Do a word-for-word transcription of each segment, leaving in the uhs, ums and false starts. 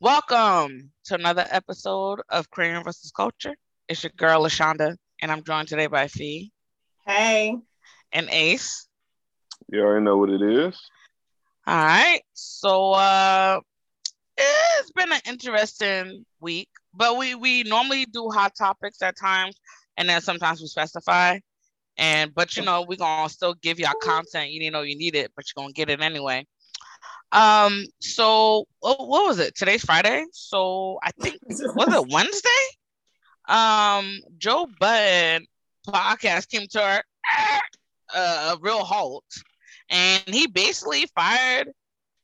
Welcome to another episode of Career versus. Culture. It's your girl, LaShonda, and I'm joined today by Fee. Hey. And Ace. You already know what it is. All right. So uh, it's been an interesting week, but we, we normally do hot topics at times, and then sometimes we specify. And But, you know, we're going to still give y'all content. You didn't know you need it, but you're going to get it anyway. Um, so what, what was it? Today's Friday. So I think, was it Wednesday? Um, Joe Budden podcast came to our, uh, a real halt, and he basically fired,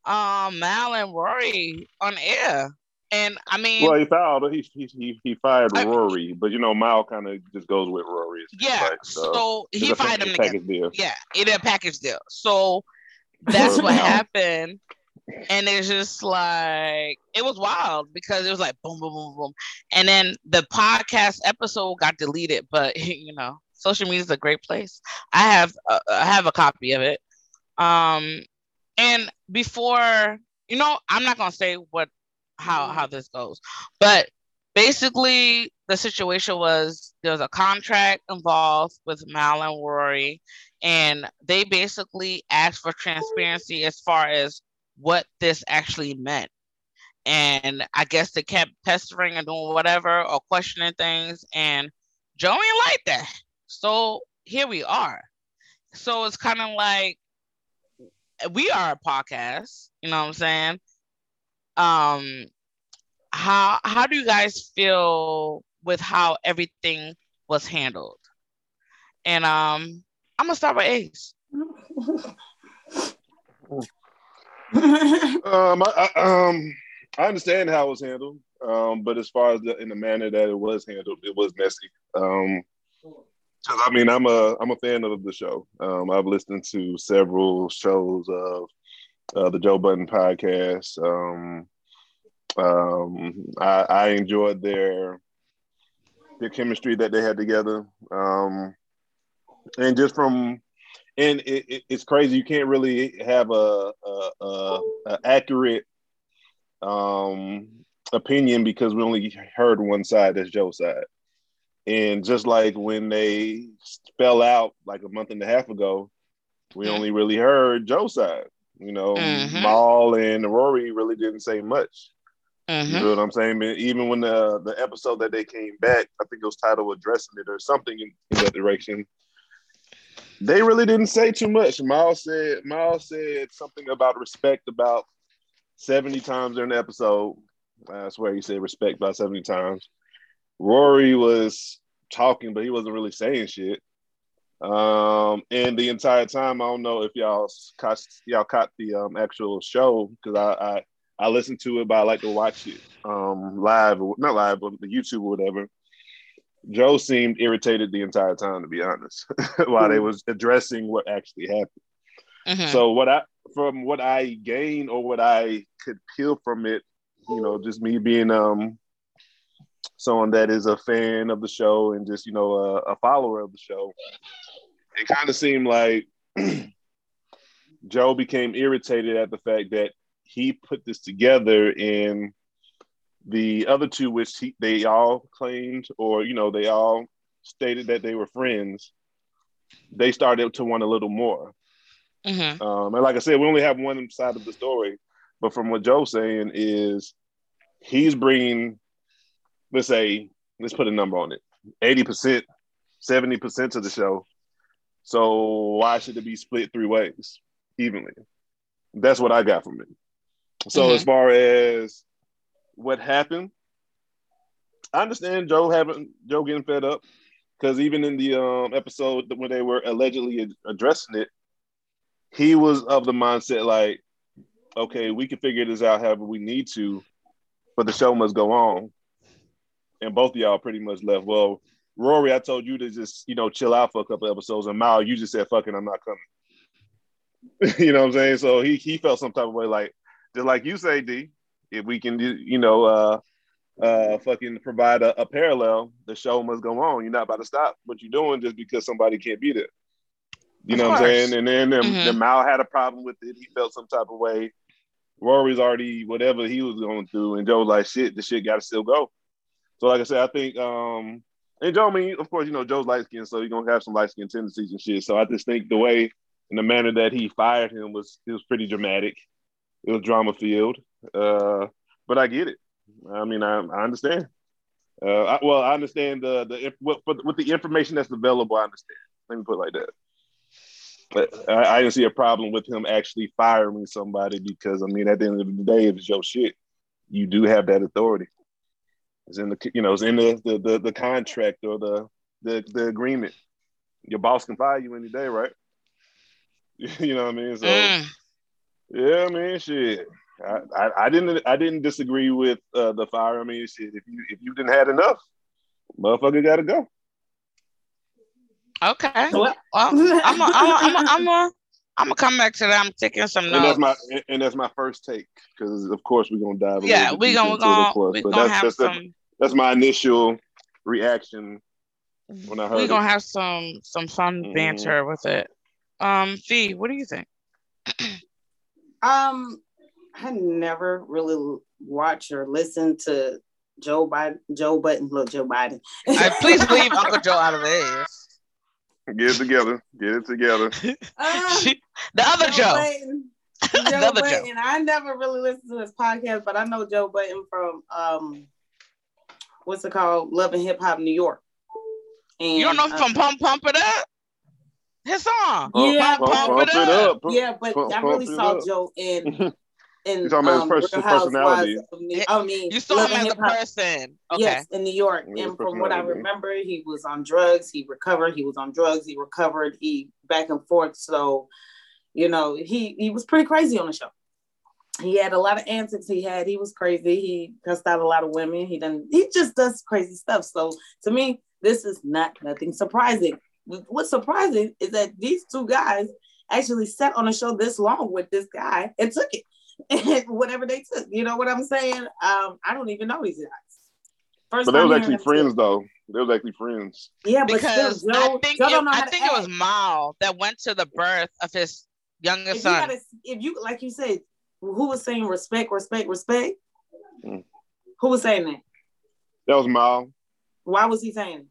um, Mal and Rory on air. And I mean, well, he fired, he, he, he fired I, Rory, but you know, Mal kind of just goes with Rory. Yeah. Right? So, so he fired him together. Yeah. It a package deal. So that's what happened. And it's just like, it was wild because it was like boom, boom, boom, boom. And then the podcast episode got deleted, but you know, social media is a great place. I have, a, I have a copy of it. Um, and before, you know, I'm not going to say what, how, how this goes, but basically the situation was, there was a contract involved with Mal and Rory, and they basically asked for transparency as far as what this actually meant. And I guess they kept pestering and doing whatever or questioning things. And Joe ain't like that. So here we are. So it's kind of like, we are a podcast. You know what I'm saying? Um, how how do you guys feel with how everything was handled? And um, I'm going to start with Ace. Um, I, I, um, I understand how it was handled, um, but as far as the, in the manner that it was handled, it was messy. Um, cause I mean, I'm a I'm a fan of the show. Um, I've listened to several shows of uh, the Joe Budden podcast. Um, um, I, I enjoyed their their chemistry that they had together, um, and just from. And it, it, it's crazy. You can't really have a, a, a, a accurate um, opinion because we only heard one side. That's Joe's side. And just like when they fell out like a month and a half ago, we mm-hmm. only really heard Joe's side. You know, mm-hmm. Mal and Rory really didn't say much. Mm-hmm. You know what I'm saying? But even when the the episode that they came back, I think it was titled "Addressing It" or something in, in that direction. They really didn't say too much. Miles said Miles said something about respect about seventy times during the episode. I swear he said respect about seventy times. Rory was talking, but he wasn't really saying shit. Um, and the entire time, I don't know if y'all caught, y'all caught the um, actual show because I, I I listened to it, but I like to watch it um, live, or, not live, but YouTube or whatever. Joe seemed irritated the entire time, to be honest, while they was addressing what actually happened. Mm-hmm. So what I, from what I gained or what I could peel from it, you know, just me being um someone that is a fan of the show and just, you know, a, a follower of the show, it kind of seemed like Joe became irritated at the fact that he put this together and the other two, which he, they all claimed, or, you know, they all stated that they were friends, they started to want a little more. Mm-hmm. Um, and like I said, we only have one side of the story, but from what Joe's saying is he's bringing, let's say, let's put a number on it, eighty percent, seventy percent of the show. So why should it be split three ways evenly? That's what I got from it. So mm-hmm. as far as what happened. I understand Joe having Joe getting fed up, because even in the um, episode when they were allegedly ad- addressing it, he was of the mindset like, okay, we can figure this out however we need to, but the show must go on. And both of y'all pretty much left. Well, Rory, I told you to just, you know, chill out for a couple episodes. And Mal, you just said, fuck it, I'm not coming. You know what I'm saying? So he he felt some type of way, like, just like you say, D, if we can, you know, uh, uh, fucking provide a, a parallel, the show must go on. You're not about to stop what you're doing just because somebody can't be there. You know what I'm saying? And then mm-hmm. the Mal had a problem with it. He felt some type of way. Rory's already, whatever he was going through, and Joe was like, shit, this shit got to still go. So like I said, I think, um, and Joe, I mean, of course, you know, Joe's light-skinned, so you're going to have some light-skinned tendencies and shit. So I just think the way and the manner that he fired him was, it was pretty dramatic. It was drama-filled. Uh, but I get it. I mean, I, I understand. Uh, I, well, I understand the, the what, with the information that's available, I understand. Let me put it like that. But I, I didn't see a problem with him actually firing somebody because, I mean, at the end of the day, if it's your shit, you do have that authority. It's in the, you know, it's in the the, the, the contract or the, the the agreement. Your boss can fire you any day, right? You know what I mean? So, mm. yeah, I mean, shit. I, I, I didn't I didn't disagree with uh, the fire. I mean, shit. If you if you didn't have enough, motherfucker, gotta go. Okay. Well, I'm a, I'm a, I'm a, I'm a, I'm a come back to that. I'm taking some notes. And that's my and that's my first take because of course we're gonna dive. Yeah, we're gonna we're gonna have that's, some. That's, that's my initial reaction when I heard. We're gonna have some some fun mm. banter with it. Um, Fee, what do you think? um, I never really watch or listen to Joe Biden. Joe Budden, look, Joe Biden. Right, please leave Uncle Joe out of this. Get it together. Get it together. Uh, she, the other Joe. Joe Budden. Joe the other Budden. Joe. I never really listened to his podcast, but I know Joe Budden from um, what's it called? Love and Hip Hop New York. And, you don't know uh, from Pump Pump It Up? His song. Yeah, Pump, pump, pump it, it up. up. Yeah, but pump, I really saw up. Joe in in You're talking about um, his personality. New, I mean, you saw him as a person. Okay. Yes, in New York. Yeah, and from what I remember, he was on drugs. He recovered. He was on drugs. He recovered. He back and forth. So, you know, he, he was pretty crazy on the show. He had a lot of antics he had. He was crazy. He cussed out a lot of women. He done, he just does crazy stuff. So to me, this is not nothing surprising. What's surprising is that these two guys actually sat on a show this long with this guy and took it. And whatever they took, you know what I'm saying? Um, I don't even know these guys. First but they was actually friends, though. They was actually friends. Yeah, but because still, Joe, I think, Joe it, don't know I think it was Mal that went to the birth of his youngest if son. You gotta, if you, like you said, who was saying respect, respect, respect? Mm. Who was saying that? That was Mal. Why was he saying it?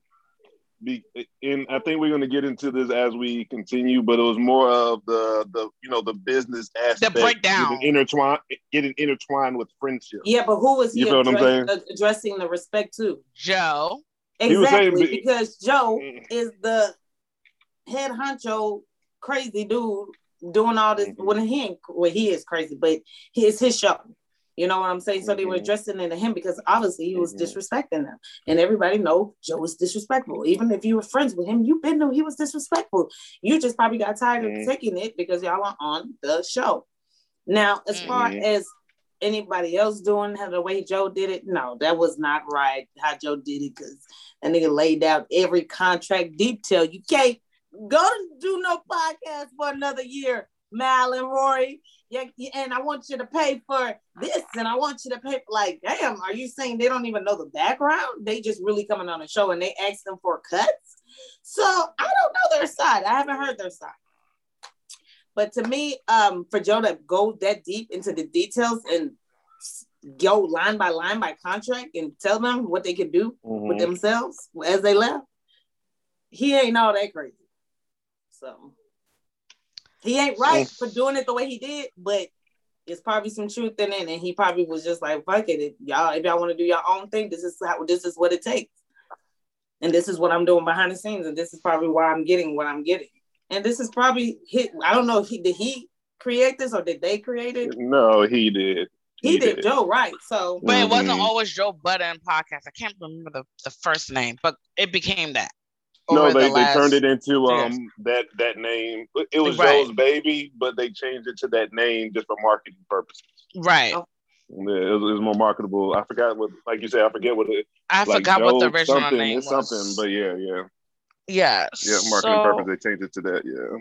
Be, and I think we're going to get into this as we continue, but it was more of the, the you know, the business aspect. The breakdown. Intertwined, getting intertwined with friendship. Yeah, but who was he you address, addressing the respect to? Joe. Exactly, saying, because Joe is the head honcho crazy dude doing all this. Mm-hmm. Well, he, ain't, well, he is crazy, but he, it's his show. You know what I'm saying? So mm-hmm. they were addressing it to him because obviously he was mm-hmm. disrespecting them. And everybody know Joe was disrespectful. Even if you were friends with him, you been know he was disrespectful. You just probably got tired mm-hmm. of taking it because y'all are on the show. Now, as mm-hmm. far as anybody else doing the way Joe did it, no, that was not right how Joe did it because that nigga laid out every contract detail. You can't go do no podcast for another year, Mal and Rory. Yeah, and I want you to pay for this, and I want you to pay for, like, damn, are you saying they don't even know the background? They just really coming on a show, and they ask them for cuts? So I don't know their side. I haven't heard their side. But to me, um, for Joe to go that deep into the details and go line by line by contract and tell them what they can do mm-hmm. with themselves as they left, he ain't all that crazy. So... he ain't right for doing it the way he did, but it's probably some truth in it, and he probably was just like, "Fuck it, if y'all, if y'all want to do your own thing, this is how, this is what it takes, and this is what I'm doing behind the scenes, and this is probably why I'm getting what I'm getting, and this is probably hit. I don't know if he did he create this or did they create it? No, he did. He, he did, did Joe right, so. But mm-hmm. it wasn't always Joe Budden podcast. I can't remember the, the first name, but it became that. No, they, the they turned it into um years. that that name. It was right. Joe's Baby, but they changed it to that name just for marketing purposes. Right. Oh. Yeah, it was, it was more marketable. I forgot what, like you said, I forget what it. I like forgot Joe what the original something, name was. It's something, but yeah, yeah. Yeah. Yeah, marketing so, purpose. They changed it to that. Yeah.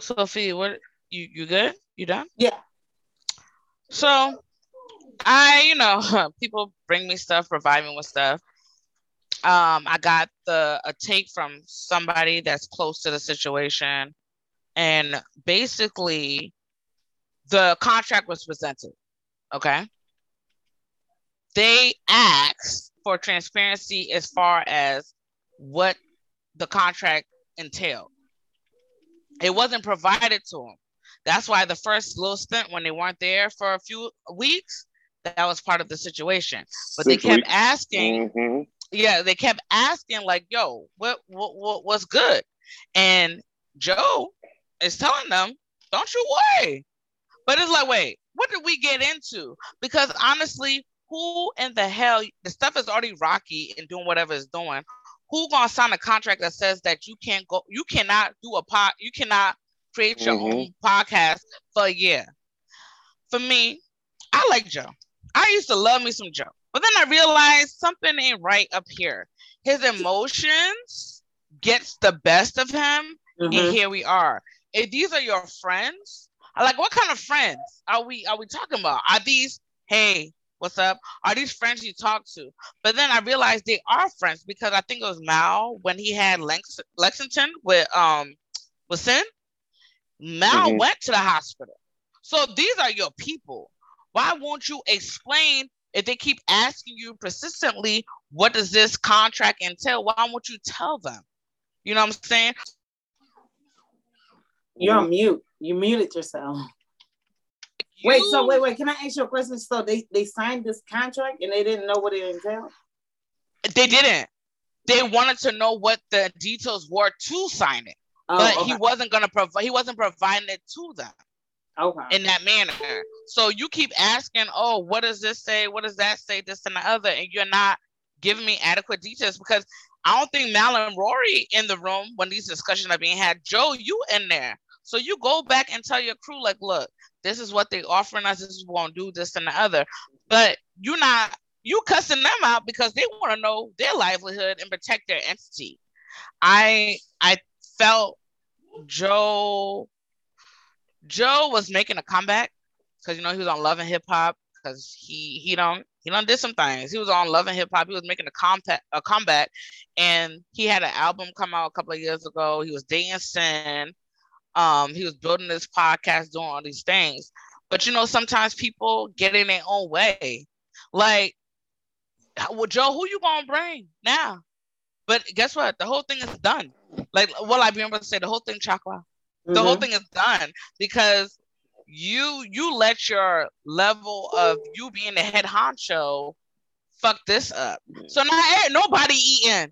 Sophie, what you you good? You done? Yeah. So, I, you know, people bring me stuff, reviving with stuff. Um, I got the a take from somebody that's close to the situation, and basically, the contract was presented. Okay, they asked for transparency as far as what the contract entailed. It wasn't provided to them. That's why the first little stint when they weren't there for a few weeks, that was part of the situation. But Six they kept weeks. asking, mm-hmm. yeah, they kept asking like, yo, what, what, what, what's good? And Joe is telling them, don't you worry. But it's like, wait, what did we get into? Because honestly, who in the hell, the stuff is already rocky and doing whatever it's doing. Who gonna sign a contract that says that you can't go, you cannot do a pod, you cannot create your mm-hmm. own podcast for a year. For me, I like Joe. I used to love me some Joe. But then I realized something ain't right up here. His emotions gets the best of him. Mm-hmm. And here we are. If these are your friends, I like, what kind of friends are we are we talking about? Are these, hey, what's up? Are these friends you talk to? But then I realized they are friends, because I think it was Mal when he had Lex- Lexington with um with Sin. Mal mm-hmm. went to the hospital. So these are your people. Why won't you explain if they keep asking you persistently, what does this contract entail? Why won't you tell them? You know what I'm saying? You're on mute. You muted yourself. You... Wait, so wait, wait. Can I ask you a question? So they, they signed this contract and they didn't know what it entailed? They didn't. They wanted to know what the details were to sign it. Oh, but okay. he wasn't gonna provide. He wasn't providing it to them, okay, in that manner. So you keep asking, "Oh, what does this say? What does that say? This and the other," and you're not giving me adequate details, because I don't think Mal and Rory in the room when these discussions are being had. Joe, you in there? So you go back and tell your crew, like, "Look, this is what they're offering us. This is what we're gonna do. This and the other." But you're not. You cussing them out because they want to know their livelihood and protect their entity. I I. felt Joe Joe was making a comeback, because you know he was on Love and Hip Hop, because he he don't he done did some things. He was on Love and Hip Hop. He was making a compact a comeback, and he had an album come out a couple of years ago. He was dancing, um, he was building this podcast, doing all these things. But you know, sometimes people get in their own way. Like, well, Joe, who you gonna bring now? But guess what? The whole thing is done. Like, well, I remember to say the whole thing, Chakwa. The mm-hmm. whole thing is done, because you you let your level of you being the head honcho fuck this up. So now nobody eating.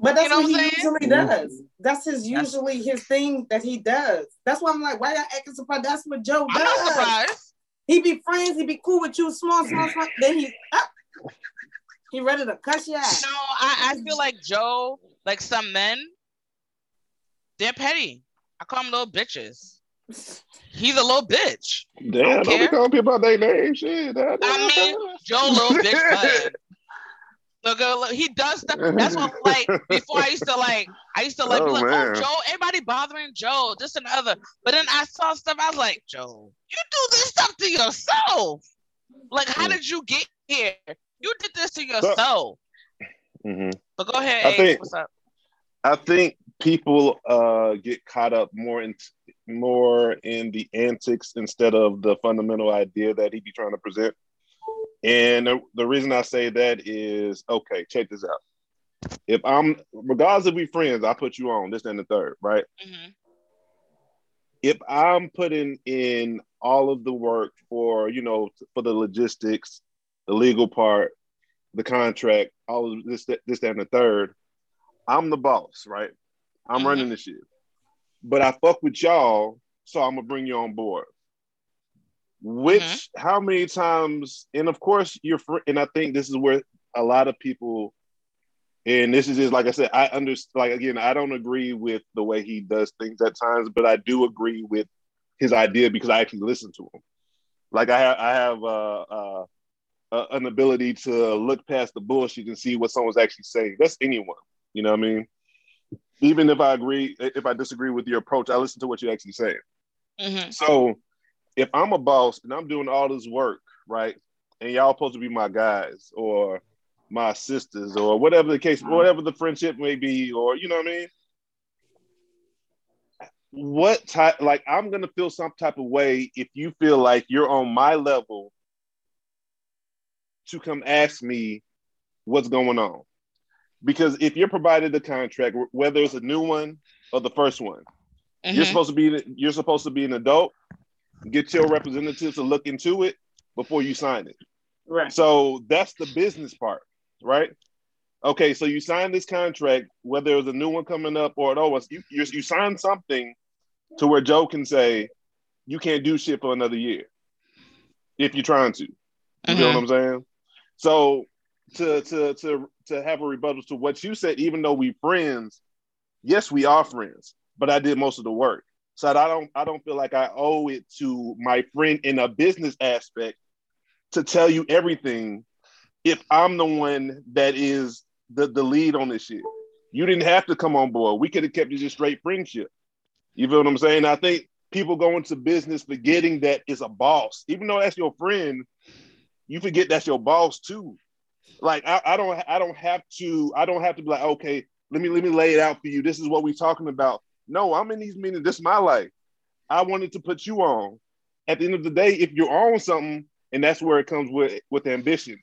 But that's you know what, what he usually does. That's his usually that's, his thing that he does. That's why I'm like, why y'all acting surprised? That's what Joe does. I'm not surprised. He be friends. He be cool with you. Small, small, small. Then he up. Ah, he ready to cuss you out. No, I, I feel like Joe, like some men, they're petty. I call them little bitches. He's a little bitch. Damn, don't, don't be calling people their name. Shit. That, I mean, Joe little bitch Budden. Look, look, he does stuff. That's what, like, before I used to, like, I used to, like, oh, be like, man. Oh, Joe, everybody bothering Joe, this and the other. But then I saw stuff, I was like, Joe, you do this stuff to yourself. Like, how did you get here? You did this to yourself. Mm-hmm. But go ahead, I think, Ace, what's up? I think people uh, get caught up more in more in the antics instead of the fundamental idea that he be trying to present. And the, the reason I say that is, okay, check this out. If I'm, regardless if we friends, I put you on this and the third, right? Mm-hmm. If I'm putting in all of the work for, you know, for the logistics, the legal part, the contract, all of this, this and the third, I'm the boss, right? I'm mm-hmm. running this shit. But I fuck with y'all, so I'm going to bring you on board. Which, mm-hmm. how many times, and of course, you're, fr- and I think this is where a lot of people, and this is just, like I said, I understand, like, again, I don't agree with the way he does things at times, but I do agree with his idea because I actually listen to him. Like, I have, I have uh, uh, uh, an ability to look past the bullshit and see what someone's actually saying. That's anyone, you know what I mean? Even if I agree, if I disagree with your approach, I listen to what you're actually saying. Mm-hmm. So, if I'm a boss and I'm doing all this work, right, and y'all supposed to be my guys or my sisters or whatever the case, whatever the friendship may be, or, you know what I mean? What type, like, I'm going to feel some type of way if you feel like you're on my level to come ask me what's going on. Because if you're provided the contract, whether it's a new one or the first one, mm-hmm. you're supposed to be, you're supposed to be an adult. Get your representatives to look into it before you sign it. Right. So that's the business part, right? Okay, so you sign this contract, whether it was a new one coming up or an old one, you, you, you sign something to where Joe can say, you can't do shit for another year if you're trying to. You mm-hmm. know what I'm saying? So to, to, to, to have a rebuttal to what you said, even though we friends, yes, we are friends, but I did most of the work. So that I don't, I don't feel like I owe it to my friend in a business aspect to tell you everything if I'm the one that is the, the lead on this shit. You didn't have to come on board. We could have kept it just straight friendship. You feel what I'm saying? I think people go into business forgetting that it's a boss. Even though that's your friend, you forget that's your boss too. Like I, I don't, I don't have to, I don't have to be like, okay, let me, let me lay it out for you. This is what we're talking about. No, I'm in these meetings. This is my life. I wanted to put you on. At the end of the day, if you're on something, and that's where it comes with, with ambition,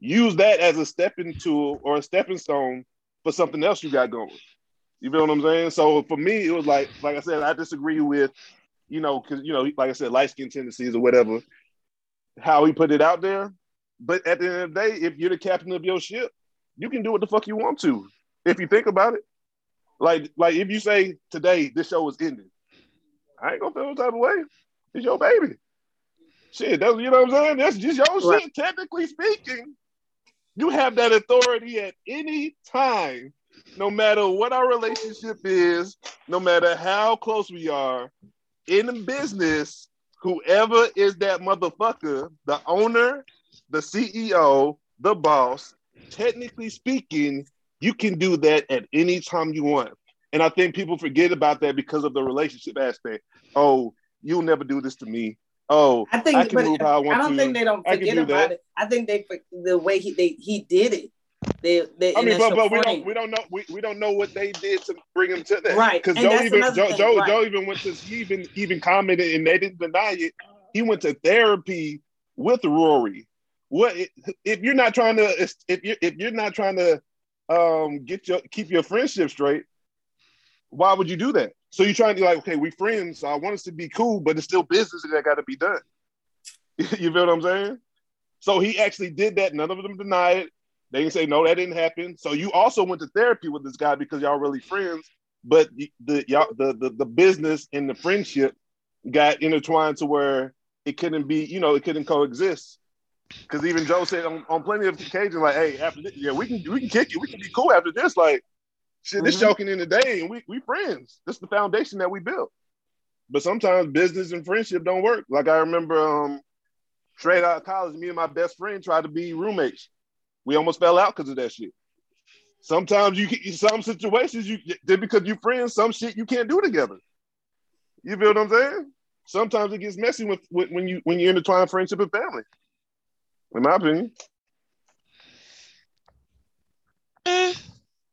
use that as a stepping tool or a stepping stone for something else you got going. You feel what I'm saying? So for me, it was like, like I said, I disagree with, you know, because, you know, like I said, light skin tendencies or whatever, how he put it out there. But at the end of the day, if you're the captain of your ship, you can do what the fuck you want to, if you think about it. Like, like if you say today this show is ending, I ain't gonna feel no type of way. It's your baby. Shit, that's, you know what I'm saying? That's just your right. shit. Technically speaking, you have that authority at any time, no matter what our relationship is, no matter how close we are. In the business, whoever is that motherfucker, the owner, the C E O, the boss, technically speaking, you can do that at any time you want. And I think people forget about that because of the relationship aspect. Oh, you'll never do this to me. Oh, I, think, I can move how I want to. I don't to. think they don't forget about that. it. I think they the way he they, he did it. They, they, I mean, but, but we don't we don't know we, we don't know what they did to bring him to that. Right. Because Joe even Joe, thing, Joe, right. Joe even went to he even even commented and they didn't deny it. He went to therapy with Rory. What if you're not trying to if you if you're not trying to Um, get your keep your friendship straight. Why would you do that? So you're trying to like, okay, we friends. So I want us to be cool, but it's still business and that got to be done. You feel what I'm saying? So he actually did that. None of them denied it. They didn't say no, that didn't happen. So you also went to therapy with this guy because y'all really friends, but the y'all the the, the business and the friendship got intertwined to where it couldn't be, you know, it couldn't coexist. Because even Joe said on, on plenty of occasions, like, "Hey, after this, yeah, we can we can kick it. We can be cool after this. Like, shit, this mm-hmm. joking in the day, and we we friends. This is the foundation that we built." But sometimes business and friendship don't work. Like I remember, um, straight out of college, me and my best friend tried to be roommates. We almost fell out because of that shit. Sometimes you some situations you because you're friends, some shit you can't do together. You feel what I'm saying? Sometimes it gets messy with, with when you when you intertwine friendship and family. In my opinion. Mm,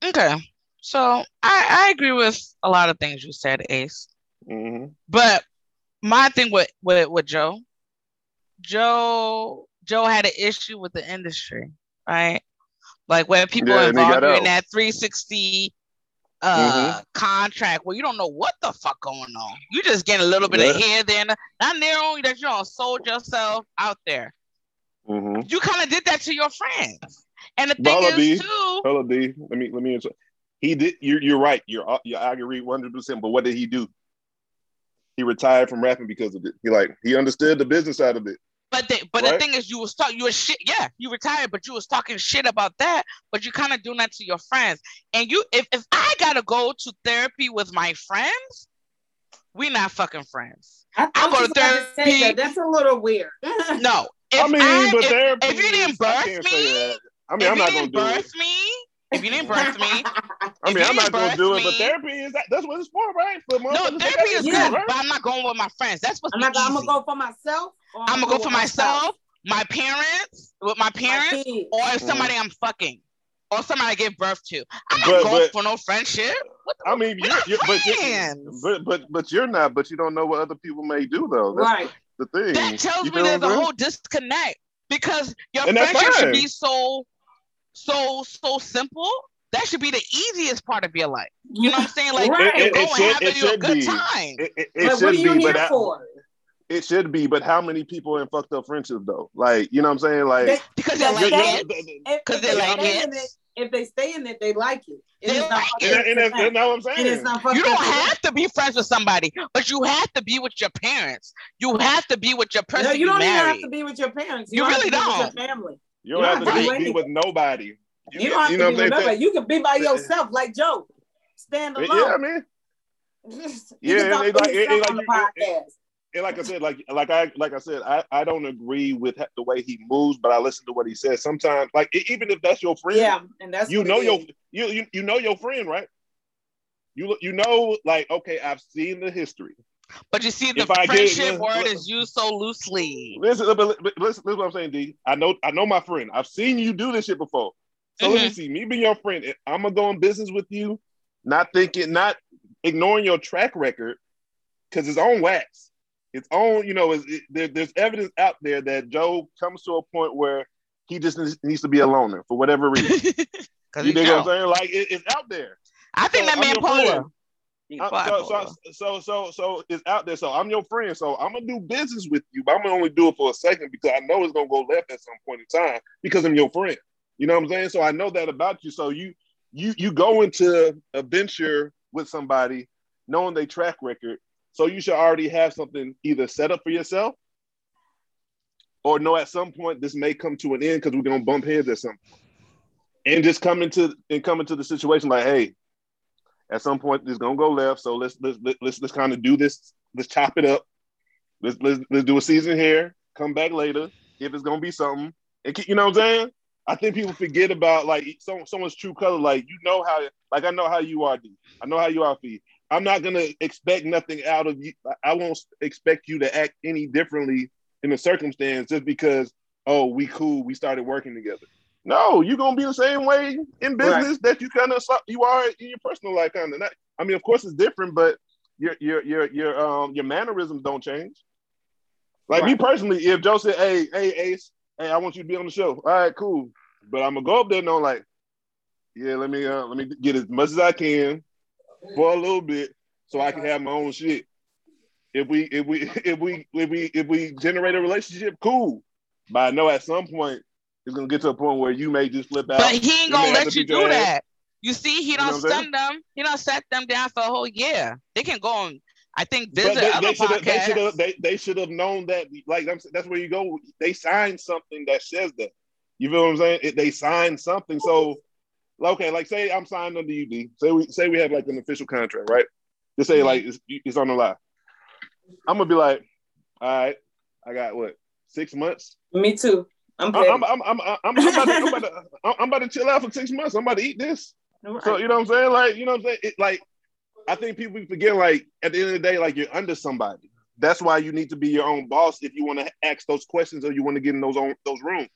okay. So I, I agree with a lot of things you said, Ace. Mm-hmm. But my thing with, with, with Joe, Joe, Joe had an issue with the industry, right? Like where people yeah, are involved in that three sixty uh, mm-hmm. contract where you don't know what the fuck going on. You just getting a little bit yeah. of here, then not there only that you don't sold yourself out there. Mm-hmm. You kind of did that to your friends, and the thing Bella is B. too. Bella B. Let me let me. Answer. He did. You're you're right. You're, you're I agree one hundred percent. But what did he do? he retired from rapping because of it. He like he understood the business side of it. But the, but right? the thing is, you was talking, you was shit. Yeah, you retired, but you was talking shit about that. But you kind of doing that to your friends. And you, if if I gotta go to therapy with my friends, we not fucking friends. I, I go to therapy. Say that. That's a little weird. No, if I mean, I, but if, therapy, if you didn't birth me, I mean, I'm not gonna do it. Me, if you didn't birth me, I mean, I'm not gonna do it. But therapy is that, that's what it's for, right? For no, therapy is good, right? But I'm not going with my friends. That's what I'm not. I'm gonna go for myself. I'm gonna go for myself, my parents, with my parents, or if somebody I'm fucking, or somebody I give birth to. I'm not going for no friendship. I mean, you're, you're, but, you're, but but but you're not. But you don't know what other people may do, though. That's right. The thing that tells you me there's a whole disconnect because your and friendship should be so so so simple. That should be the easiest part of your life. You know what I'm saying? Like, right. it, it, go it should, and have you a good be. time. It, it, it but what are you be, here I, for? It should be, but how many people in fucked up friendships though? Like, you know what I'm saying? Like, they, because they're like it. Because they're like it. If they stay in it, they like it. They like it. That's what I'm saying. You don't have to be friends with somebody, but you have to be with your parents. You have to be with your person. No, you don't even have to be with your parents. You really don't. You don't have to be with nobody. You, you don't have you know to be with nobody. You can be by yourself, like Joe. Stand alone. Yeah, I mean. Yeah, it's like it's like podcast. And like I said, like like I like I said, I, I don't agree with the way he moves, but I listen to what he says. Sometimes, like even if that's your friend, yeah, and that's you know your you, you you know your friend, right? You you know, like okay, I've seen the history, but you see the if friendship get, word listen, is used so loosely. Listen, listen, listen, listen, what I'm saying, D. I know I know my friend. I've seen you do this shit before. So mm-hmm. let me see, me being your friend, I'm gonna go in business with you, not thinking, not ignoring your track record, because it's on wax. It's on, you know, it, it, there, there's evidence out there that Joe comes to a point where he just needs to be a loner for whatever reason. You know what I'm saying? Like, it, it's out there. I think so that man Paula. So, so, so, so, so it's out there. So I'm your friend. So I'm going to do business with you, but I'm going to only do it for a second because I know it's going to go left at some point in time because I'm your friend. You know what I'm saying? So I know that about you. So you you, you go into a venture with somebody knowing their track record. So you should already have something either set up for yourself or know at some point this may come to an end because we're going to bump heads at some point. And just come into and come into the situation like, hey, at some point it's going to go left. So let's let's let's let's, let's kind of do this. Let's chop it up. Let's, let's let's do a season here. Come back later if it's going to be something. And, you know what I'm saying? I think people forget about like so, someone's true color. Like, you know how, like I know how you are, D. I know how you are, Fee. I'm not going to expect nothing out of you. I won't expect you to act any differently in the circumstance just because, oh, we cool, we started working together. No, you're going to be the same way in business right. that you kind of you are in your personal life. Kind of. Not, I mean, of course it's different, but your your your your um your mannerisms don't change. Like right. me personally, if Joe said, hey, hey, Ace, hey, I want you to be on the show. All right, cool. But I'm going to go up there and I'm like, yeah, let me uh, let me get as much as I can for a little bit, so I can have my own shit. If we, if we, if we, if we, if we generate a relationship, cool. But I know at some point it's gonna get to a point where you may just flip out. But he ain't gonna let you do that. You see, he don't stun them. He don't set them down for a whole year. They can go on. I think visit other podcasts. They, they should have known that. Like that's where you go. They signed something that says that. You feel what I'm saying? They signed something, so. Okay, like say I'm signed under U D. Say we say we have like an official contract, right? Just say like it's, it's on the line. I'm gonna be like, all right, I got what six months. Me too. I'm I'm I'm I'm I'm, I'm, about, to, I'm, about, to, I'm about to chill out for six months. I'm about to eat this. Right. So you know what I'm saying? Like you know what I'm saying? It, like I think people forget like at the end of the day, like you're under somebody. That's why you need to be your own boss if you want to ask those questions or you want to get in those own, those rooms.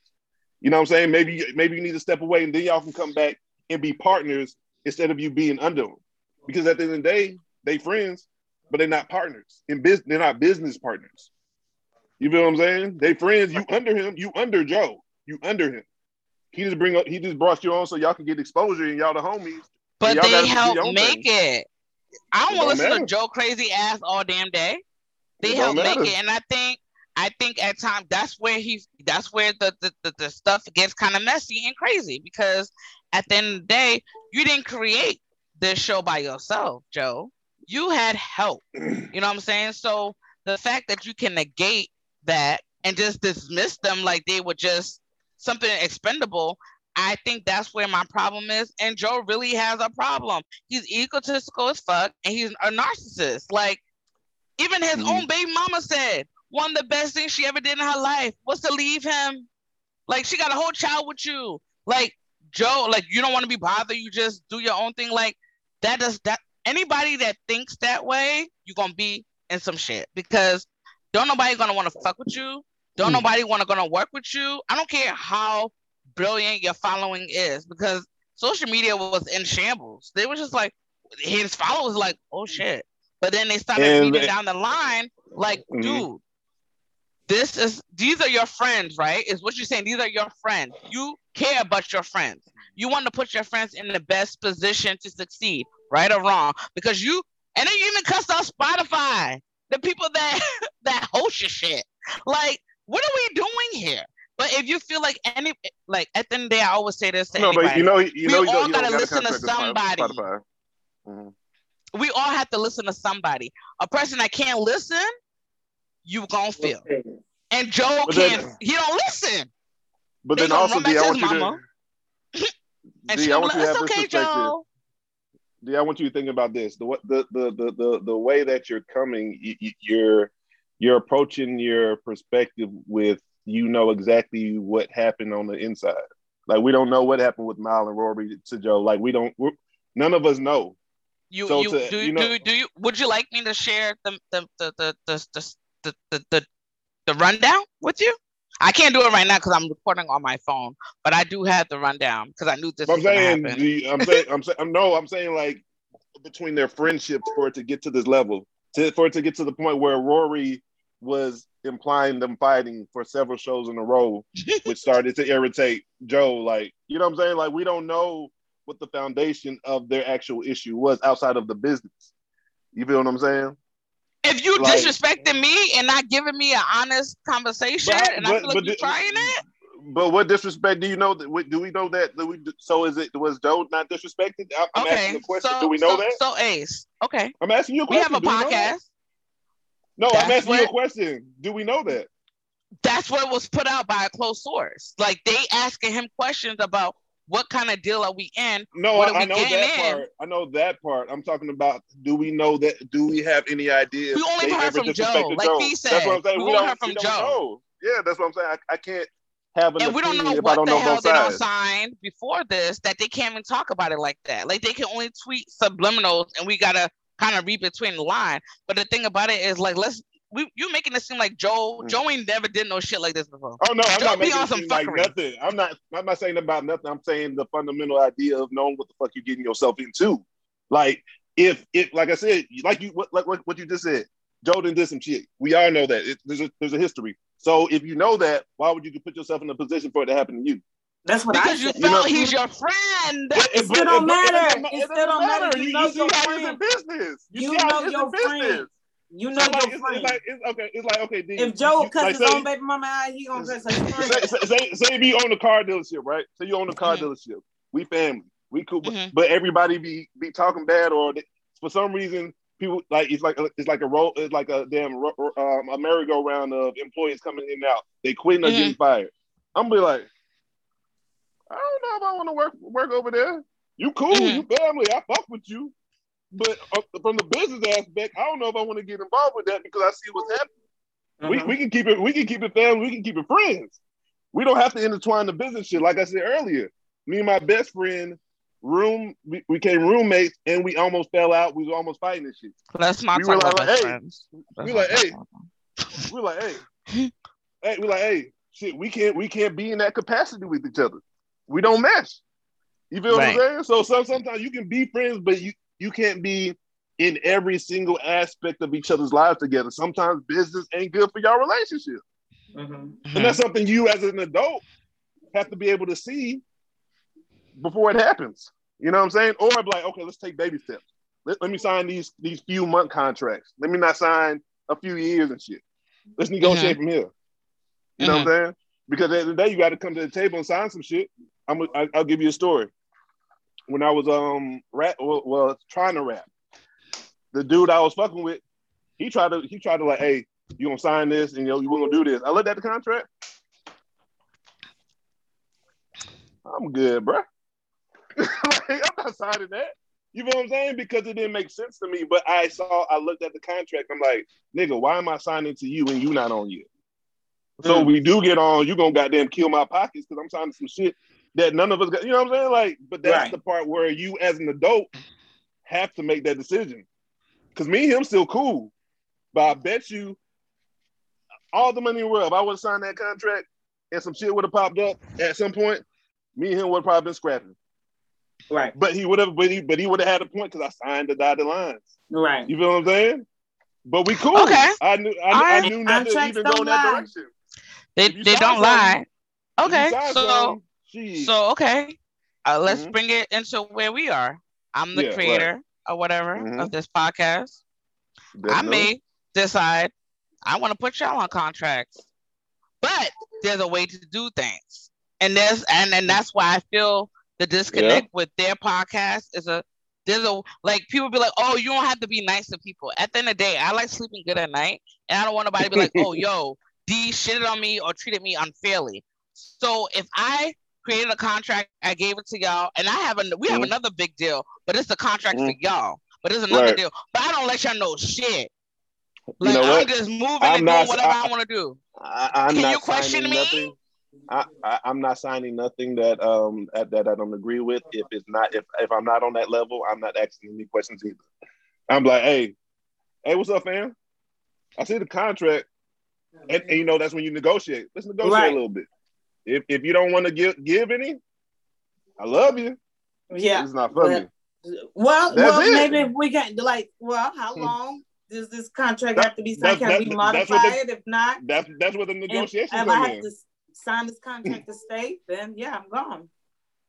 You know what I'm saying? Maybe maybe you need to step away and then y'all can come back and be partners instead of you being under them. Because at the end of the day, they friends, but they're not partners. In business, they're not business partners. You feel what I'm saying? They friends, you under him, you under Joe. You under him. He just bring up, he just brought you on so y'all can get exposure and y'all the homies. But they help make it. I don't want to listen to Joe crazy ass all damn day. They help make it. And I think I think at times that's where he that's where the the, the, the stuff gets kind of messy and crazy because at the end of the day, you didn't create this show by yourself, Joe. you had help. You know what I'm saying? So the fact that you can negate that and just dismiss them like they were just something expendable, I think that's where my problem is. And Joe really has a problem. He's egotistical as fuck, and he's a narcissist. Like, even his mm-hmm. own baby mama said, one of the best things she ever did in her life was to leave him. Like, she got a whole child with you. Like, Joe, like, you don't want to be bothered. You just do your own thing. Like, that does that. Anybody that thinks that way, you're going to be in some shit. Because don't nobody going to want to fuck with you. Don't mm-hmm. nobody want to gonna work with you. I don't care how brilliant your following is, because social media was in shambles. They were just like, his followers like, oh shit. But then they started and, reading down the line like, mm-hmm. dude, this is these are your friends, right? Is what you're saying. These are your friends. You care about your friends. You want to put your friends in the best position to succeed, right or wrong. Because you and then you even cussed out Spotify, the people that that host your shit. Like, what are we doing here? But if you feel like any, like at the end of the day, I always say this to no, anybody. But you know, you know, we you all know, gotta listen to somebody. Mm-hmm. We all have to listen to somebody. A person that can't listen, you gonna feel. And Joe but can't. Then, he don't listen. But they then also, D, I want you mama. to. And D, she I want like, you to have okay, this perspective. D, I want you to think about this. The the the the the, the way that you're coming, you, you're you're approaching your perspective with. You know exactly what happened on the inside. Like, we don't know what happened with Mal and Rory to Joe. Like, we don't, we're, none of us know. You, so you, to, do, you know, do, do you, would you like me to share the, the, the, the, the, the, the, the, the rundown with you? I can't do it right now because I'm recording on my phone, but I do have the rundown because I knew this was going to happen. The, I'm saying, I'm saying, no, I'm saying like between their friendships for it to get to this level, to, for it to get to the point where Rory was implying them fighting for several shows in a row, which started to irritate Joe. Like, you know what I'm saying? Like, we don't know what the foundation of their actual issue was outside of the business. You feel what I'm saying? If you like, disrespecting me and not giving me an honest conversation, but, and but, I feel like you're trying it. But what disrespect do you know? That, do we know that? Do we, so is it, was Joe not disrespected? I'm okay, asking a question. So, do we know so, that? So Ace, okay. I'm asking you a question. We have a do podcast. You know No, that's I'm asking what, you a question. Do we know that? That's what was put out by a close source. Like, they asking him questions about what kind of deal are we in? No, what I, I know that in? part. I know that part. I'm talking about, do we know that? Do we have any idea? We only heard from Joe. Like Joe? He said, that's what I'm saying. We, we don't heard from we don't Joe. Know. Yeah, that's what I'm saying. I, I can't have an and opinion we don't know what don't the know hell they don't sign before this that they can't even talk about it like that. Like, they can only tweet subliminals, and we gotta kind of read between the line. But the thing about it is, like, let's we you making it seem like Joe Joe ain't never did no shit like this before. Oh no, I'm Joe not making it seem like nothing. I'm not I'm not saying about nothing. I'm saying the fundamental idea of knowing what the fuck you're getting yourself into. Like, if if like I said, like you what like what, what you just said, Joe didn't do some shit. We all know that it, there's a there's a history. So if you know that, why would you put yourself in a position for it to happen to you? That's what because I you felt you know, he's your friend. It, it, it still don't matter. It, it, it, it still don't matter. You, you know your friend. You, you know your friend. You know so like, your it's, friend. It's like, it's, okay, it's like okay. Dude, if Joe you, cuts like, his say, own baby mama out, he gonna dress like his friend. Say, say, say you own a car dealership, right? Say you own a car mm-hmm. dealership. We family. We cool, mm-hmm. but everybody be be talking bad or they, for some reason people like it's like it's like a roll it's like a damn um, a merry-go-round of employees coming in and out. They quitting or mm-hmm. getting fired. I'm gonna be like, I don't know if I want to work work over there. You cool, mm-hmm. you family, I fuck with you. But uh, from the business aspect, I don't know if I want to get involved with that because I see what's happening. Mm-hmm. We we can keep it we can keep it family, we can keep it friends. We don't have to intertwine the business shit. Like I said earlier, me and my best friend room we became roommates and we almost fell out. We were almost fighting this shit. That's my we were like, like, hey. We like, hey. we like, hey. We like, hey. Hey, we like, hey. Shit, we can't we can't be in that capacity with each other. We don't mesh. You feel right. what I'm saying? So, so sometimes you can be friends, but you, you can't be in every single aspect of each other's lives together. Sometimes business ain't good for your relationship. Mm-hmm. And that's something you as an adult have to be able to see before it happens. You know what I'm saying? Or I'm like, okay, let's take baby steps. Let, let me sign these these few month contracts. Let me not sign a few years and shit. Let's negotiate mm-hmm. from here. You mm-hmm. know what I'm saying? Because at the end of the day, you got to come to the table and sign some shit. I'm, I'll give you a story. When I was um rap, well, well trying to rap, the dude I was fucking with, he tried to he tried to like, hey, you gonna sign this and you know you weren't gonna do this. I looked at the contract. I'm good, bro. Like, I'm not signing that. You know what I'm saying? Because it didn't make sense to me. But I saw, I looked at the contract. I'm like, nigga, why am I signing to you and you not on yet? Mm-hmm. So we do get on, you gonna goddamn kill my pockets because I'm signing some shit that none of us got. You know what I'm saying? Like, but that's right. The part where you as an adult have to make that decision. Because me and him still cool. But I bet you all the money in the world, if I would have signed that contract and some shit would have popped up at some point, me and him would have probably been scrapping. Right. But he would have, but he, but he would have had a point because I signed the dotted lines. Right. You feel what I'm saying? But we cool. Okay. I knew, I, right. I knew nothing even go in that direction. They, they don't lie. Okay. So, so okay. Uh, let's mm-hmm. bring it into where we are. I'm the yeah, creator right. or whatever mm-hmm. of this podcast. Definitely. I may decide I want to put y'all on contracts, but there's a way to do things, and there's and, and that's why I feel. The disconnect yeah. with their podcast is a there's a like people be like, oh, you don't have to be nice to people. At the end of the day, I like sleeping good at night, and I don't want nobody to be like, oh, yo, D shitted on me or treated me unfairly. So if I created a contract, I gave it to y'all, and I have a we have mm. another big deal, but it's the contract mm. for y'all, but it's another right. deal. But I don't let y'all know shit. Like you know I'm just moving I'm and not, doing whatever I, I want to do. I, I'm Can not you question me? Nothing. I, I, I'm not signing nothing that um that, that I don't agree with. If it's not if, if I'm not on that level, I'm not asking any questions either. I'm like, hey, hey, what's up, fam? I see the contract, and, and you know that's when you negotiate. Let's negotiate right. a little bit. If if you don't want to give give any, I love you. Yeah, it's not for me. Well, well, well maybe if we can like, well, how long? Does this contract that, have to be signed? Can we modify it? If not, that's that's what the negotiations are in. Sign this contract to stay, then yeah, I'm gone.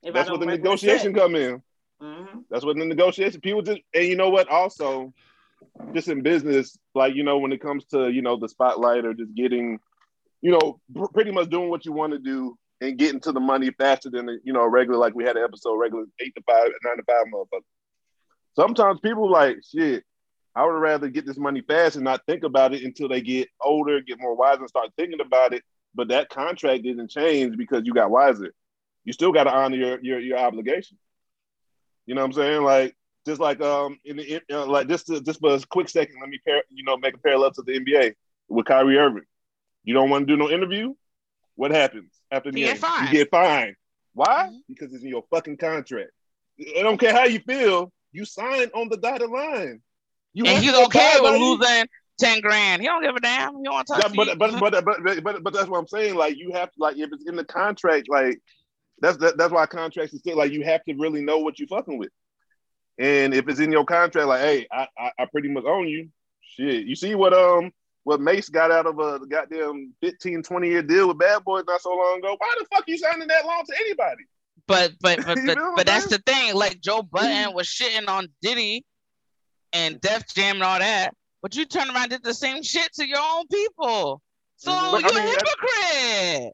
If that's what the negotiation come in. Mm-hmm. That's what the negotiation. People just and you know what? Also, just in business, like you know, when it comes to you know the spotlight or just getting, you know, pr- pretty much doing what you want to do and getting to the money faster than the, you know regular. Like we had an episode regular eight to five, nine to five, motherfucker. Sometimes people like shit. I would rather get this money fast and not think about it until they get older, get more wise, and start thinking about it. But that contract didn't change because you got wiser. You still got to honor your, your your obligation. You know what I'm saying? Like just like um in the uh, like just to, just for a quick second, let me par- you know make a parallel to the N B A with Kyrie Irving. You don't want to do no interview. What happens after the you game? Get fined. You get fined. Why? Because it's in your fucking contract. I don't care how you feel. You signed on the dotted line. You and he's okay with losing. Ten grand. He don't give a damn. He don't want to touch. Yeah, but, but, but but but but but that's what I'm saying. Like you have to like if it's in the contract, like that's that, that's why contracts is still like you have to really know what you're fucking with. And if it's in your contract, like hey, I I, I pretty much own you. Shit, you see what um what Mace got out of a goddamn fifteen, twenty year deal with Bad Boys not so long ago. Why the fuck you signing that long to anybody? But but but but, but that's the thing. Like Joe Budden was shitting on Diddy and Def Jam and all that. But you turn around and did the same shit to your own people. So but, you're I mean, a hypocrite.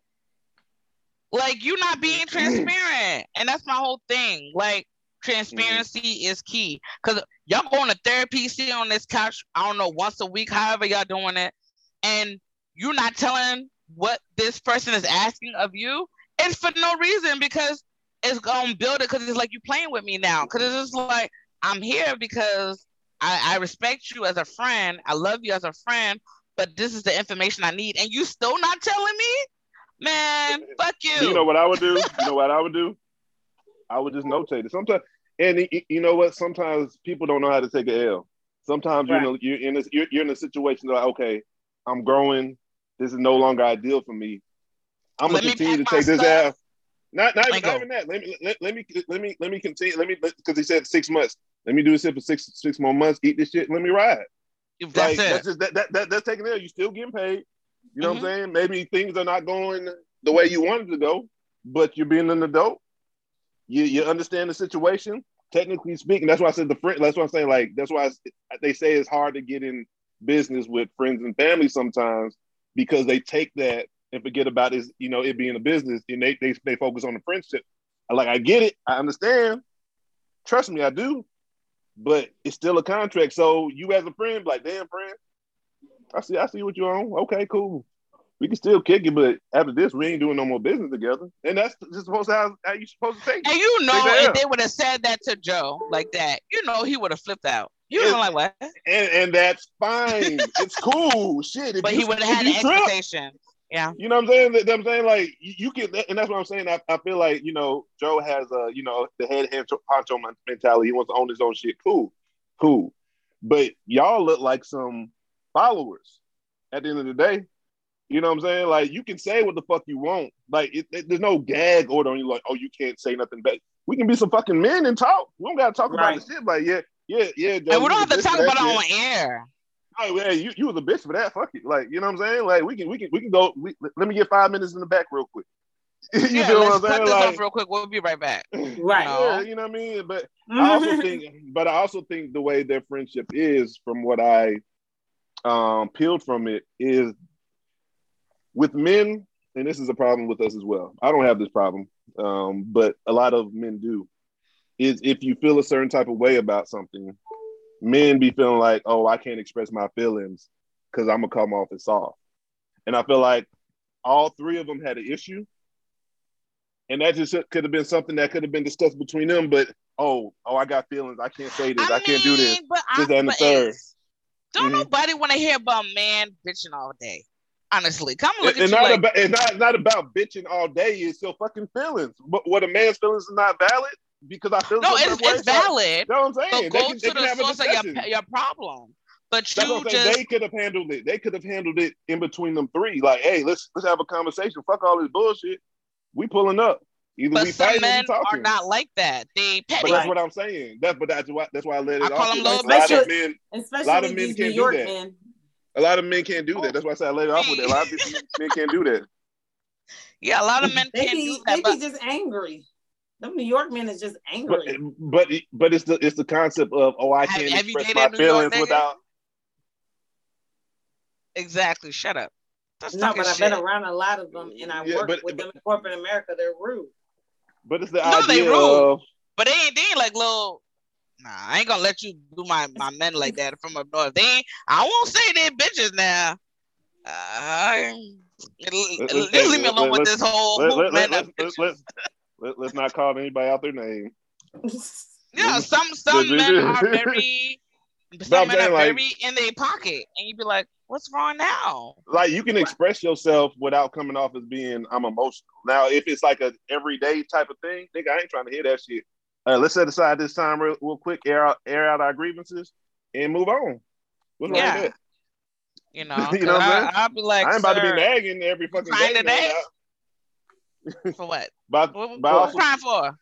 Like, you're not being transparent. And that's my whole thing. Like, transparency mm-hmm. is key. Because y'all going to therapy, sit on this couch, I don't know, once a week, however y'all doing it. And you're not telling what this person is asking of you. It's for no reason because it's going to build it because it's like you're playing with me now. Because it's just like, I'm here because... I, I respect you as a friend. I love you as a friend, but this is the information I need. And you still not telling me? Man, fuck you. You know what I would do? You know what I would do? I would just notate it. Sometimes, and you know what? Sometimes people don't know how to take an L. Sometimes right. you know, you're in this, you're, you're in a situation like, okay, I'm growing. This is no longer ideal for me. I'm gonna continue to take this L. Not not even, not even that. Let me let, let me let me let me continue. Let me because he said six months. Let me do this shit for six six more months. Eat this shit. Let me ride. That's like, it. That's just that, that, that that's taking it. You're still getting paid. You know mm-hmm. what I'm saying? Maybe things are not going the way you wanted to go, but you're being an adult. You you understand the situation. Technically speaking, that's why I said the friend. That's what I'm saying. Like that's why I, they say it's hard to get in business with friends and family sometimes because they take that and forget about is you know it being a business and they they they focus on the friendship. Like I get it. I understand. Trust me, I do. but it's still a contract. So you as a friend, like, damn, friend, I see, I see what you're on. Okay, cool. We can still kick it, but after this, we ain't doing no more business together. And that's just supposed to how, how you supposed to take it. And you know, if they would have said that to Joe like that, you know, he would have flipped out. You know, like what? And and that's fine. It's cool, shit. But you, he would have had an expectation. Trip, yeah. You know what I'm saying? That, that I'm saying, like you, you can, and that's what I'm saying. I, I feel like, you know, Joe has a, you know, the head honcho mentality. He wants to own his own shit. Cool, cool. But y'all look like some followers at the end of the day. You know what I'm saying? Like, you can say what the fuck you want. Like, it, it, there's no gag order on you. Like, oh, you can't say nothing back. We can be some fucking men and talk. We don't gotta talk right. about the shit. Like, yeah, yeah, yeah. Joe, and we don't have to talk about it on air. Like, yeah, you, you was a bitch for that. Fuck it. Like, you know what I'm saying? Like, we can, we can, we can go. We, let me get five minutes in the back real quick. you yeah, know let's what I'm saying? Cut this like, off real quick. We'll be right back. Right. Yeah, you know what I mean? But I also think, but I also think the way their friendship is, from what I um, peeled from it, is. With men, and this is a problem with us as well. I don't have this problem, um, but a lot of men do. Is if you feel a certain type of way about something, men be feeling like, oh, I can't express my feelings because I'm going to come off as soft. And I feel like all three of them had an issue. And that just could have been something that could have been discussed between them. But, oh, oh, I got feelings. I can't say this. I, I mean, can't do this. Just that and the third. Don't mm-hmm. nobody want to hear about man bitching all day. Honestly, come look at you. Not like, about, it's not, not about bitching all day. It's your fucking feelings. But what a man's feelings is not valid because I feel no, it's, it's valid. You know what I'm saying? But go can, to the source of your, your problem. But that's you just they could have handled it. They could have handled it in between them three. Like, hey, let's let's have a conversation. Fuck all this bullshit. We pulling up. Either but we some men we are not like that. They petty. But that's what I'm saying. That's but that's why that's why I let it. I call them low. A lot of men, especially a lot of men can't do that. A lot of men can't do that. That's why I said I laid it off with it. A lot of men can't do that. Yeah, a lot of men can't do that. They be just angry. Them New York men is just angry. But but, but it's the it's the concept of, oh, I can't have, express my feelings without. Exactly. Shut up. That's no, but I've been around a lot of them, and I yeah, work but, with but, them in corporate America. They're rude. But it's the no, idea they rude. Of. But they ain't they ain't like little. Nah, I ain't gonna let you do my, my men like that from up north. They ain't, I won't say they're bitches now. Uh, leave me alone with this whole let, let, let, let's, let's, let, let's not call anybody out their name. Yeah, some some men are very some men are like, very in their pocket, and you be like, what's wrong now? Like, you can express yourself without coming off as being I'm emotional. Now, if it's like a everyday type of thing, nigga, I ain't trying to hear that shit. Uh, let's set aside this time real, real quick, air out, air out our grievances, and move on. What's wrong yeah. with that? You know, you know what I, I'll be like, I ain't about to be nagging every fucking day. Today? For what? By, what by also, crying for?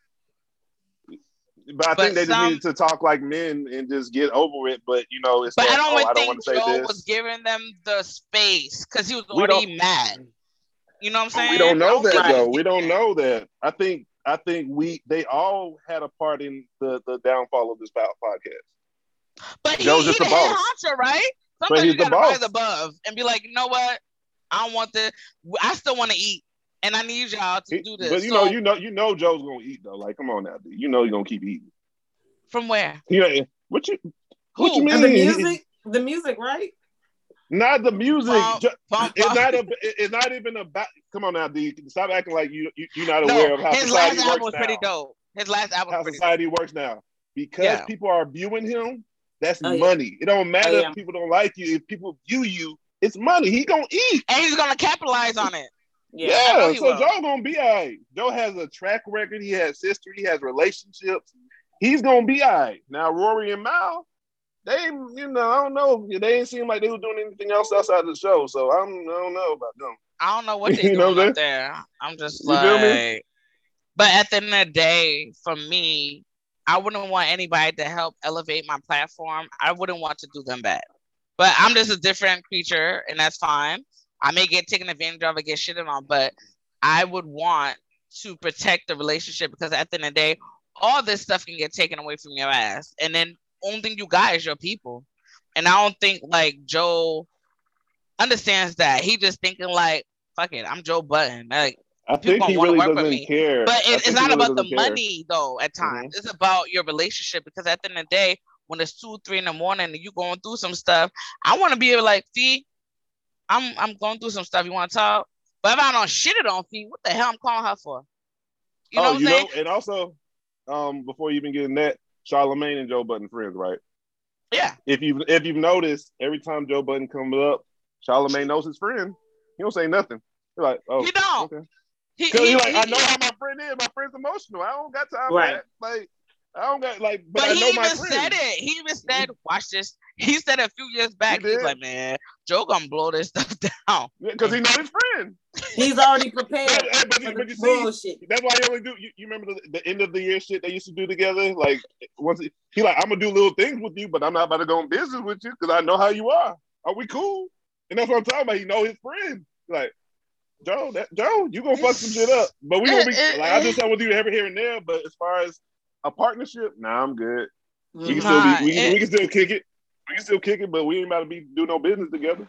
But I but think they some, just needed to talk like men and just get over it. But you know, it's. But like, I don't, oh, I don't want to say Joe this. Was giving them the space because he was already mad. You know what I'm saying? We don't know don't that though. We don't know that. I think. I think we they all had a part in the, the downfall of this podcast. But he, Joe's just he the boss, honcho, right? Sometimes you gotta rise above and be like, you know what? I don't want to. I still want to eat, and I need y'all to he, do this. But you so, know, you know, you know, Joe's gonna eat though. Like, come on now, dude. You know, you're gonna keep eating. From where? You know, what you? What Who? You mean? And the music, the music, right? Not the music. Well, it's well, not. A, it's not even about. Come on now, D. Stop acting like you, you you're not aware no, of how his society last album works was now. Pretty dope. His last album. How was society dope. Works now because yeah. people are viewing him. That's oh, money. Yeah. It don't matter oh, yeah. if people don't like you. If people view you, it's money. He gonna eat, and he's gonna capitalize on it. Yeah. yeah so will. Joe gonna be all right. Joe has a track record. He has history. He has relationships. He's gonna be all right. Now Rory and Mal. They, you know, I don't know. They ain't seem like they were doing anything else outside of the show, so I'm, I don't know about them. I don't know what they're doing know what up there. I'm just you like, but at the end of the day, for me, I wouldn't want anybody to help elevate my platform. I wouldn't want to do them bad. But I'm just a different creature, and that's fine. I may get taken advantage of and get shitted on, but I would want to protect the relationship because at the end of the day, all this stuff can get taken away from your ass, and then. Only thing you got is your people, and I don't think like Joe understands that. He just thinking like, "Fuck it, I'm Joe Budden." Like, I think he really doesn't care. But it, it's not really about the care. Money though. At times, mm-hmm. it's about your relationship because at the end of the day, when it's two, three in the morning and you going through some stuff. I want to be able like, Fee, I'm I'm going through some stuff. You want to talk? But if I don't shit it on Fee, what the hell I'm calling her for? You know oh, what I'm you saying? Know, and also, um, before you even get in that, Charlamagne and Joe Budden friends, right? Yeah. If you've, if you've noticed, every time Joe Budden comes up, Charlamagne knows his friend. He don't say nothing. He's like, oh. He don't. Okay. He, he, he like, he, I know he, how my friend is. My friend's emotional. I don't got time right. for that. Like, I don't got, like, but, but I know my friend. But he even said it. He even said, watch this. He said a few years back, he he's like, man, Joe gonna blow this stuff down. Because yeah, he knows his friend. He's already prepared. But, but, but, but you see, that's why he only do, you, you remember the, the end of the year shit they used to do together? Like, once he, he like, I'm gonna do little things with you, but I'm not about to go on business with you because I know how you are. Are we cool? And that's what I'm talking about. He know his friend. Like, Joe, that, Joe, you gonna fuck some shit up, but we gonna be like I do something with you every here and there. But as far as a partnership, nah, I'm good. We can still be, we, it, we can still kick it. We can still kick it, but we ain't about to be do no business together.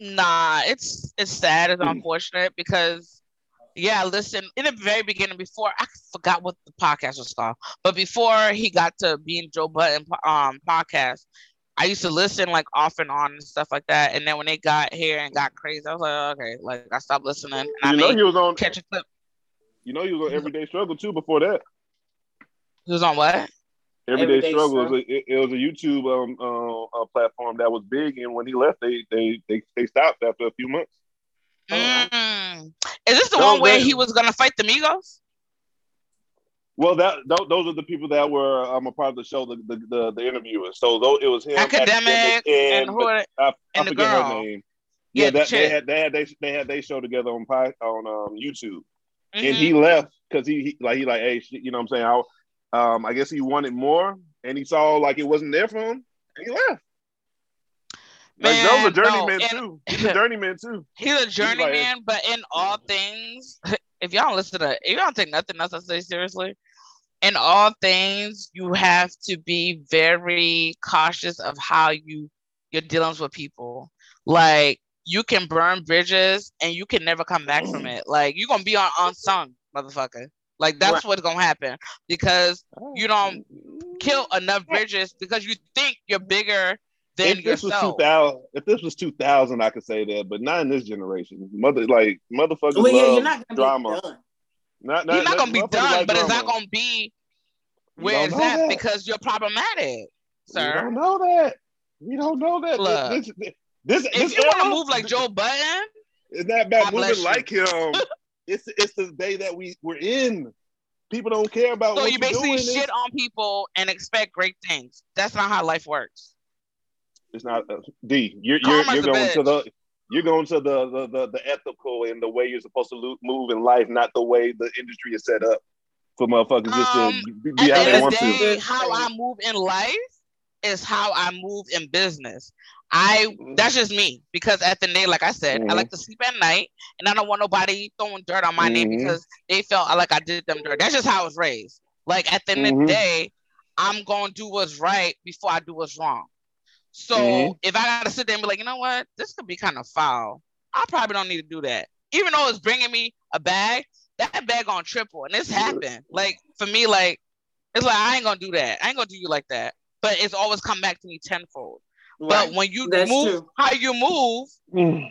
Nah, it's it's sad. It's unfortunate because yeah, listen, in the very beginning, before I forgot what the podcast was called, but before he got to being Joe Budden um podcast, I used to listen like off and on and stuff like that. And then when they got here and got crazy, I was like, okay, like I stopped listening. And you I know he was on catch a clip. You know he was on Everyday Struggle too before that. He was on what? Everyday, Everyday Struggle. Struggle. It, it was a YouTube um uh, uh, platform that was big, and when he left, they they they, they stopped after a few months. Mm. Is this the no, one where he was gonna fight the Migos? Well, that th- those are the people that were um, a part of the show, the the, the, the interviewers. So though it was him, Academic, and, and who are, I, I and forget the girl. Her name. Yeah, yeah that, the they had they had they, they had they show together on on um, YouTube, mm-hmm. and he left because he, he like he like hey you know what I'm saying I um I guess he wanted more and he saw like it wasn't there for him and he left. Man, like, Joe's a journeyman no, too. He's a journeyman too. He's a journeyman, he's like, but in all things. If y'all listen to, if y'all take nothing else I say seriously, in all things, you have to be very cautious of how you, you're dealing with people. Like, you can burn bridges and you can never come back from it. Like, you're going to be on unsung, motherfucker. Like, that's what's going to happen because you don't kill enough bridges because you think you're bigger than if this yourself. Was if this was two thousand, I could say that, but not in this generation. Mother, like motherfuckers well, yeah, love not drama. Not, not, you're not gonna be done, like but drama. It's not gonna be where it's at that. Because you're problematic, sir. We don't know that. We don't know that. Look, this, this, this, if this you want to move like Joe Budden, it's not about moving like him. it's it's the day that we we're in. People don't care about. So what you basically doing shit is. On people and expect great things. That's not how life works. It's not uh, D. You're you're, you're going bitch. to the you're going to the, the the the ethical and the way you're supposed to move in life, not the way the industry is set up for motherfuckers. Um, just to be how they want to. How I move in life is how I move in business. I that's just me because at the day, like I said, mm-hmm. I like to sleep at night, and I don't want nobody throwing dirt on my mm-hmm. name because they felt like I did them dirt. That's just how I was raised. Like at the end mm-hmm. of the day, I'm gonna do what's right before I do what's wrong. So mm-hmm. if I gotta sit there and be like, you know what, this could be kind of foul. I probably don't need to do that, even though it's bringing me a bag. That bag on triple, and this happened. Like for me, like it's like I ain't gonna do that. I ain't gonna do you like that. But it's always come back to me tenfold. Right. But when you That's move, true. How you move, mm.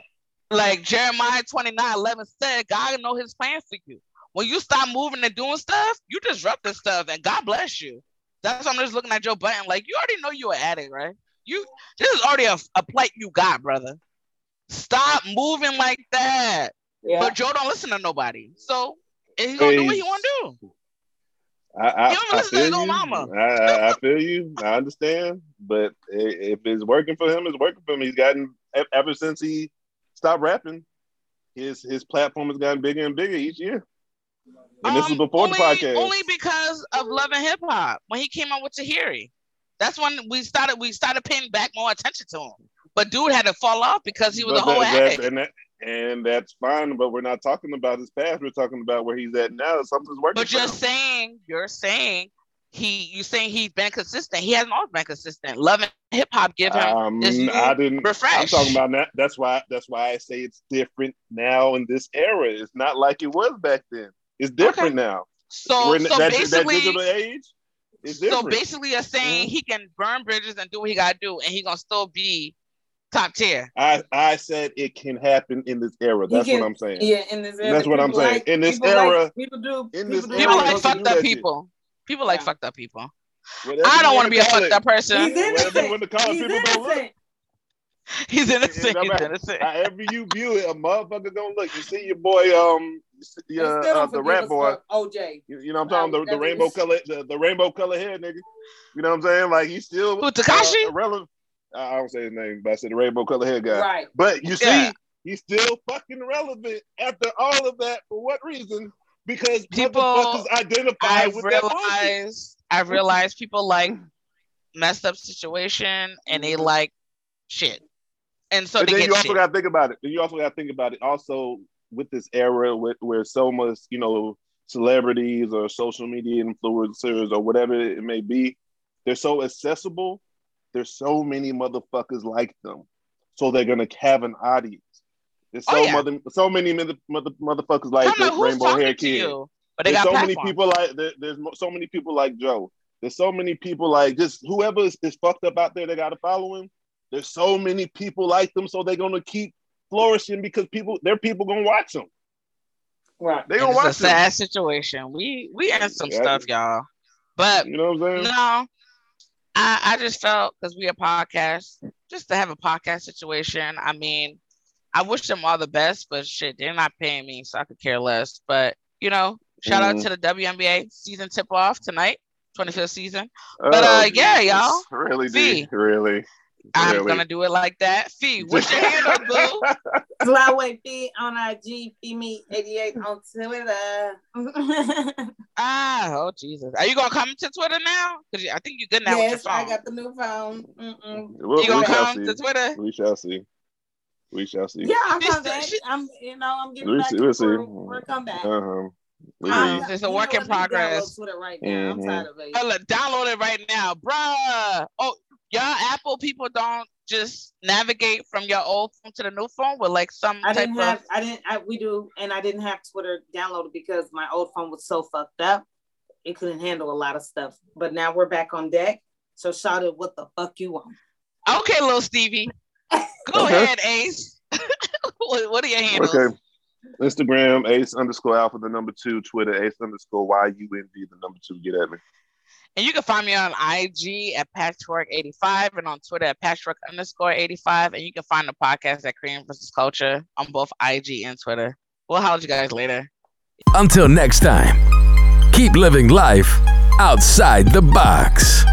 like Jeremiah twenty-nine eleven said, God know His plan for you. When you stop moving and doing stuff, you disrupt the stuff, and God bless you. That's why I'm just looking at Joe Budden. Like you already know you an addict, right? You, this is already a, a plight you got, brother. Stop moving like that. Yeah. But Joe don't listen to nobody. So he's gonna hey, do what he wanna do. I, I, he don't I listen to his own mama. I, I feel you. I understand. But if it's working for him, it's working for him. He's gotten ever since he stopped rapping. His his platform has gotten bigger and bigger each year. And um, this is before only, the podcast. Only because of Love and Hip Hop when he came out with Tahiri. That's when we started. We started paying back more attention to him. But dude had to fall off because he was but a whole that, addict. And, that, and that's fine. But we're not talking about his past. We're talking about where he's at now. Something's working. But you're him. saying, you're saying, he, you saying he's been consistent. He hasn't always been consistent. Love and Hip Hop give him um, this new I didn't, refresh. I'm talking about that. That's why. That's why I say it's different now in this era. It's not like it was back then. It's different okay. now. So, in, so that, basically, that digital age. It's different. So basically, you're saying mm-hmm. he can burn bridges and do what he gotta do, and he's gonna still be top tier. I, I said it can happen in this era. That's can, what I'm saying. Yeah, in this era. That's what I'm saying. Like, in this people era, like, people do. In this people era, like fucked up people. Shit. People like yeah. fucked up people. Whatever I don't want to be a fucked up person. He's innocent. He's innocent. He's innocent. He's innocent. However you view it, a motherfucker gonna look. You see your boy, um, uh, uh, the rap boy, O J. You, you know what I'm talking? Like, the the rainbow is... color, the, the rainbow color hair nigga. You know what I'm saying? Like he's still who, Tekashi? Uh, relevant. I don't say his name, but I said the rainbow color hair guy. Right. But you see, yeah. he's still fucking relevant after all of that. For what reason? Because people motherfuckers identify with that bullshit. I realized people like messed up situation and they like shit. And so and they then get you also shit. Gotta think about it. Then you also gotta think about it. Also with this era with, where so much, you know, celebrities or social media influencers or whatever it may be, they're so accessible. There's so many motherfuckers like them. So they're gonna have an audience. There's so oh, yeah. mother, so many mother, mother, motherfuckers like this rainbow hair kid. There's so platform. many people like there, there's so many people like Joe. There's so many people like just whoever is, is fucked up out there. They gotta follow him. There's so many people like them, so they're gonna keep flourishing because people, their people gonna watch them. Right? They gonna watch. It's a them. sad situation. We we in some yeah, stuff, y'all. But you know what I'm saying? No, I I just felt because we a podcast, just to have a podcast situation. I mean, I wish them all the best, but shit, they're not paying me, so I could care less. But you know. Shout out mm. to the W N B A season tip-off tonight, twenty-fifth season. But, oh, uh, yeah, y'all. Really, Fee, really, really. I'm going to do it like that. Fee, what's your handle, boo? Flyway Fee on I G, Fee Me eighty-eight on Twitter. ah, oh, Jesus. Are you going to come to Twitter now? Because I think you're good now yes, with your phone. Yes, I got the new phone. Mm-mm. Well, you going to come see. to Twitter? We shall see. We shall see. Yeah, I'll come back. I'm, you know, I'm getting we back. See, we'll see. We'll come back. Uh-huh. Um, it's a work in progress. Download it right now. Mm-hmm. I'm tired of it. I'll download it right now, bruh. Oh, y'all Apple people don't just navigate from your old phone to the new phone with like some I type didn't have, of. I didn't. I, we do, and I didn't have Twitter downloaded because my old phone was so fucked up, it couldn't handle a lot of stuff. But now we're back on deck. So shout out, what the fuck you want? Okay, little Stevie. Go ahead, Ace. What are your handles? Okay. Instagram, ace underscore alpha, the number two. Twitter, ace underscore Y U N D, the number two. Get at me. And you can find me on I G at Patchwork eighty-five and on Twitter at Patchwork underscore eighty-five. And you can find the podcast at Career versus. Culture on both I G and Twitter. We'll holler at you guys later. Until next time, keep living life outside the box.